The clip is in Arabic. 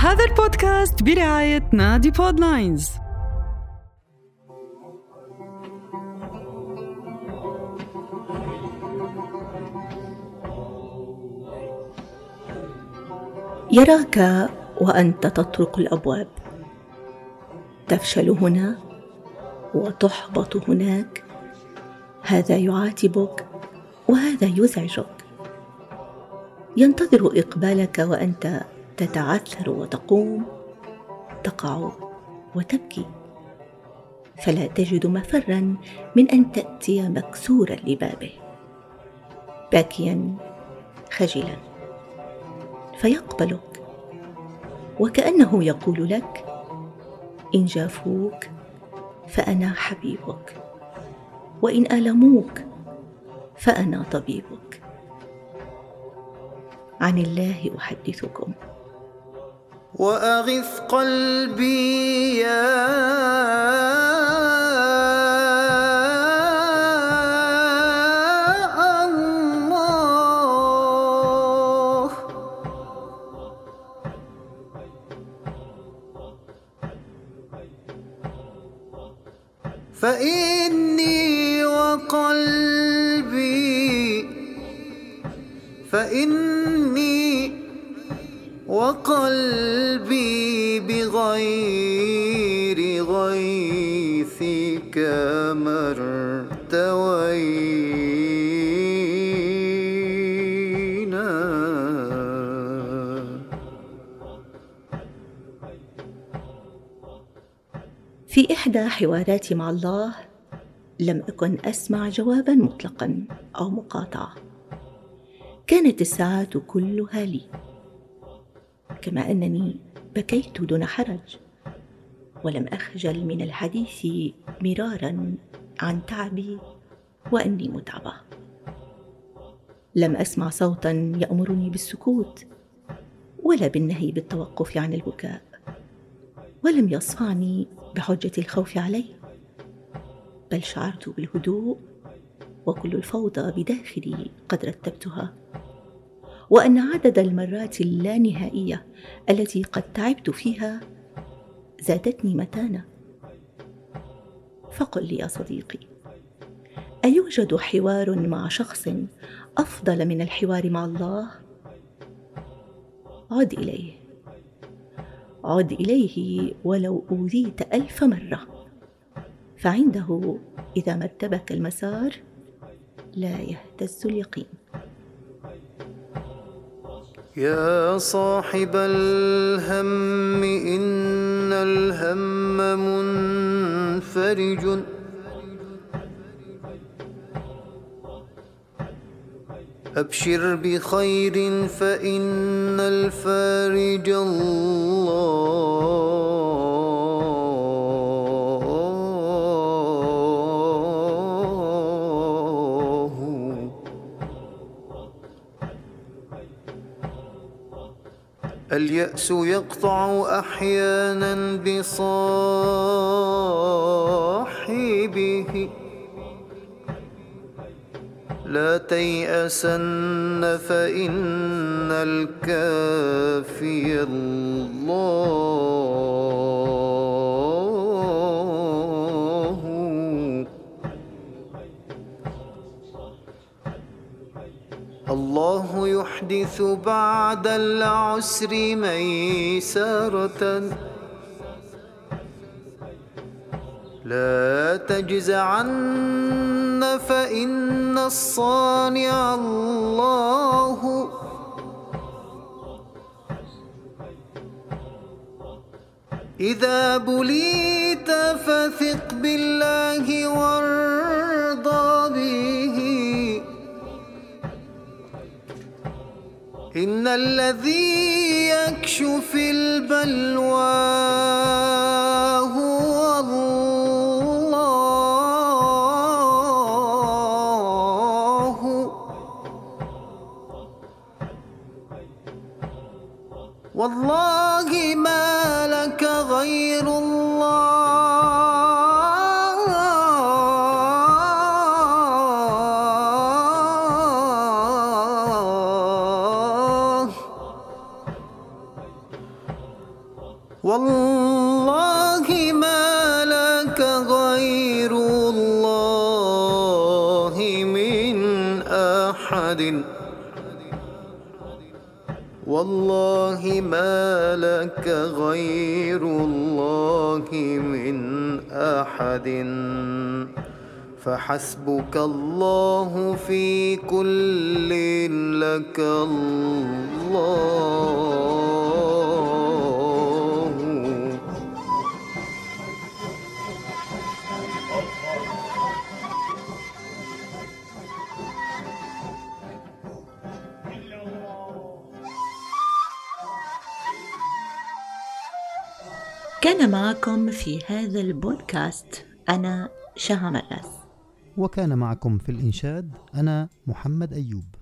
هذا البودكاست برعاية نادي بودلاينز. يراك وأنت تطرق الأبواب، تفشل هنا وتحبط هناك، هذا يعاتبك وهذا يزعجك، ينتظر إقبالك وأنت تتعثر وتقوم، تقع وتبكي، فلا تجد مفرا من أن تأتي مكسورا لبابه باكيا خجلا، فيقبلك وكأنه يقول لك: إن جافوك فأنا حبيبك، وإن ألموك فأنا طبيبك. عن الله أحدثكم. وأغث قلبي يا الله فإني وقلبي وقلبي بغير غيثك مرتوينا، في إحدى حواراتي مع الله لم أكن أسمع جوابا مطلقا أو مقاطعة، كانت الساعات كلها لي، كما أنني بكيت دون حرج ولم أخجل من الحديث مرارا عن تعبي وأني متعبة. لم أسمع صوتا يأمرني بالسكوت ولا بالنهي بالتوقف عن البكاء، ولم يصفعني بحجة الخوف عليه، بل شعرت بالهدوء وكل الفوضى بداخلي قد رتبتها، وأن عدد المرات اللانهائية التي قد تعبت فيها زادتني متانة. فقل لي يا صديقي، أيوجد حوار مع شخص أفضل من الحوار مع الله؟ عد إليه ولو أوذيت 1000 مرة، فعنده إذا ما ارتبك المسار لا يهتز اليقين. يا صاحب الهم إن الهم منفرج، أبشر بخير فإن الفارج الله. اليأس يقطع أحيانا بصاحبه، لا تيأسن فإن الكافي الله. الله يحدث بعد العسر ميسرة، لا تجزعن فإن الصانع الله. إذا بليت فثق بالله وارضى به، إن الذي يكشف البلوى هو الله، والله ما لك غير الله. والله ما لك غير الله من أحد، والله ما لك غير الله من أحد، فحسبك الله في كل لك الله. كان معكم في هذا البودكاست أنا شهامة الراس، وكان معكم في الإنشاد أنا محمد أيوب.